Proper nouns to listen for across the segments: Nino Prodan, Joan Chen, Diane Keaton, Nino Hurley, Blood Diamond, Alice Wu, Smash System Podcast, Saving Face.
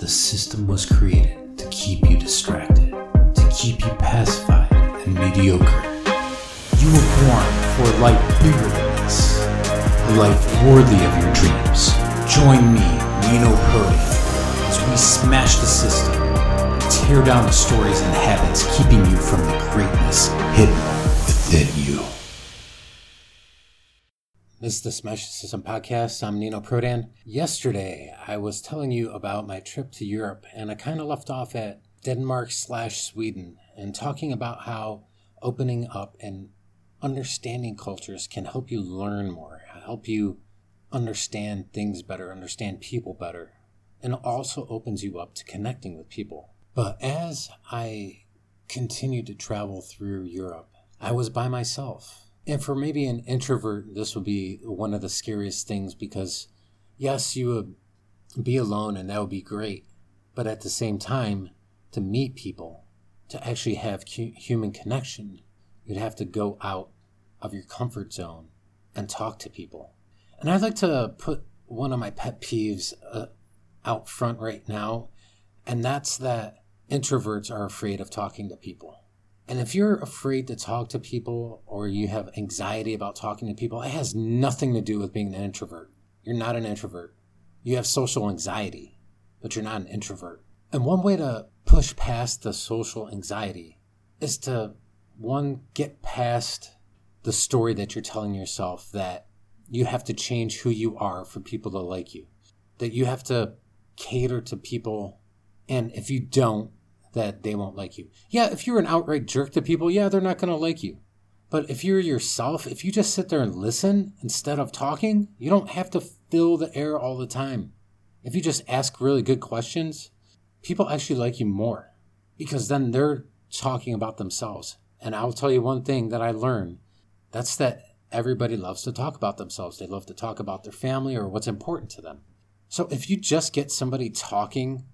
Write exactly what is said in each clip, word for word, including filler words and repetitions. The system was created to keep you distracted, to keep you pacified and mediocre. You were born for a life bigger than this, a life worthy of your dreams. Join me, Nino Hurley, as we smash the system, tear down the stories and habits keeping you from the greatness hidden within you. This is the Smash System Podcast. I'm Nino Prodan. Yesterday, I was telling you about my trip to Europe, and I kind of left off at Denmark slash Sweden and talking about how opening up and understanding cultures can help you learn more, help you understand things better, understand people better, and also opens you up to connecting with people. But as I continued to travel through Europe, I was by myself. And for maybe an introvert, this would be one of the scariest things because, yes, you would be alone and that would be great. But at the same time, to meet people, to actually have human connection, you'd have to go out of your comfort zone and talk to people. And I'd like to put one of my pet peeves uh, out front right now, and that's that introverts are afraid of talking to people. And if you're afraid to talk to people or you have anxiety about talking to people, it has nothing to do with being an introvert. You're not an introvert. You have social anxiety, but you're not an introvert. And one way to push past the social anxiety is to, one, get past the story that you're telling yourself that you have to change who you are for people to like you, that you have to cater to people, and if you don't, that they won't like you. Yeah, if you're an outright jerk to people, yeah, they're not going to like you. But if you're yourself, if you just sit there and listen instead of talking, you don't have to fill the air all the time. If you just ask really good questions, people actually like you more because then they're talking about themselves. And I'll tell you one thing that I learned. That's that everybody loves to talk about themselves. They love to talk about their family or what's important to them. So if you just get somebody talking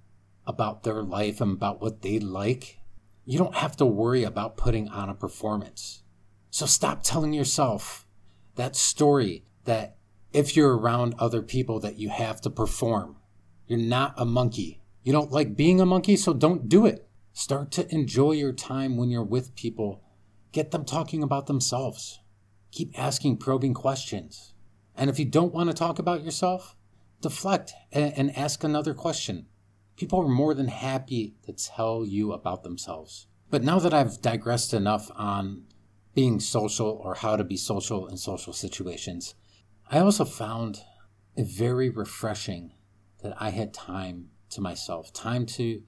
about their life and about what they like, you don't have to worry about putting on a performance. So stop telling yourself that story that if you're around other people that you have to perform. You're not a monkey. You don't like being a monkey, so don't do it. Start to enjoy your time when you're with people. Get them talking about themselves. Keep asking probing questions. And if you don't want to talk about yourself, deflect and, and ask another question. People are more than happy to tell you about themselves. But now that I've digressed enough on being social or how to be social in social situations, I also found it very refreshing that I had time to myself, time to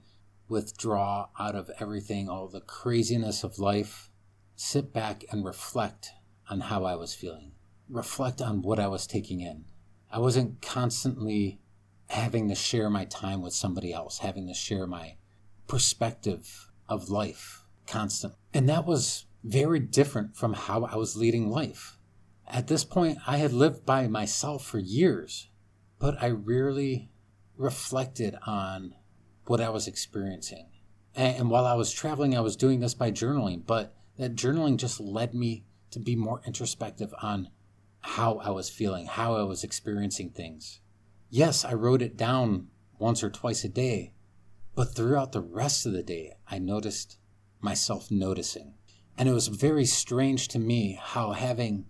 withdraw out of everything, all the craziness of life, sit back and reflect on how I was feeling, reflect on what I was taking in. I wasn't constantly having to share my time with somebody else, having to share my perspective of life constantly. And that was very different from how I was leading life. At this point, I had lived by myself for years, but I rarely reflected on what I was experiencing. And, and while I was traveling, I was doing this by journaling, but that journaling just led me to be more introspective on how I was feeling, how I was experiencing things. Yes, I wrote it down once or twice a day, but throughout the rest of the day, I noticed myself noticing. And it was very strange to me how having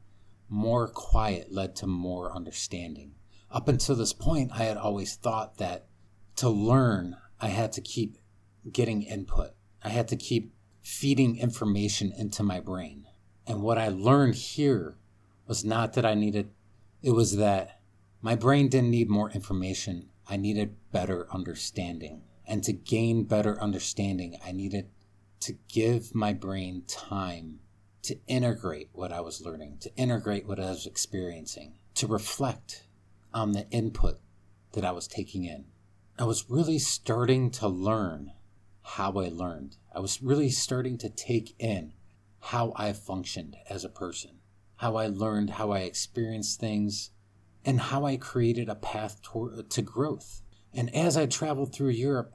more quiet led to more understanding. Up until this point, I had always thought that to learn, I had to keep getting input. I had to keep feeding information into my brain. And what I learned here was not that I needed, it was that my brain didn't need more information. I needed better understanding. And to gain better understanding, I needed to give my brain time to integrate what I was learning, to integrate what I was experiencing, to reflect on the input that I was taking in. I was really starting to learn how I learned. I was really starting to take in how I functioned as a person, how I learned, how I experienced things, and how I created a path toward, to growth. And as I traveled through Europe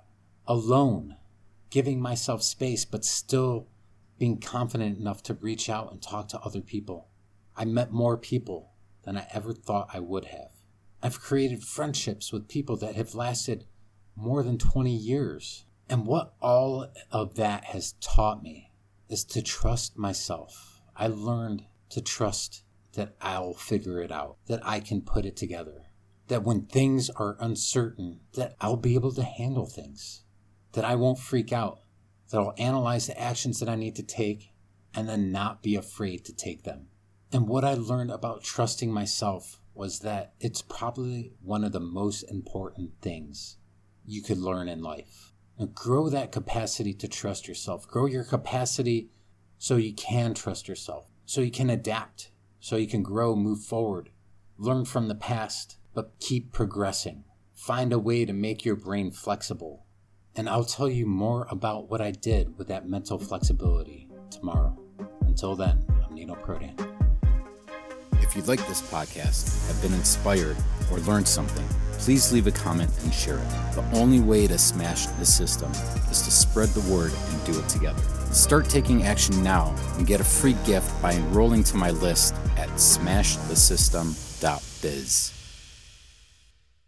alone, giving myself space, but still being confident enough to reach out and talk to other people, I met more people than I ever thought I would have. I've created friendships with people that have lasted more than twenty years. And what all of that has taught me is to trust myself. I learned to trust that I'll figure it out, that I can put it together, that when things are uncertain, that I'll be able to handle things, that I won't freak out, that I'll analyze the actions that I need to take and then not be afraid to take them. And what I learned about trusting myself was that it's probably one of the most important things you could learn in life. Now, grow that capacity to trust yourself. Grow your capacity so you can trust yourself, so you can adapt, so you can grow, move forward, learn from the past, but keep progressing. Find a way to make your brain flexible. And I'll tell you more about what I did with that mental flexibility tomorrow. Until then, I'm Nino Prodan. If you like this podcast, have been inspired, or learned something, please leave a comment and share it. The only way to smash the system is to spread the word and do it together. Start taking action now and get a free gift by enrolling to my list at smash the system dot biz.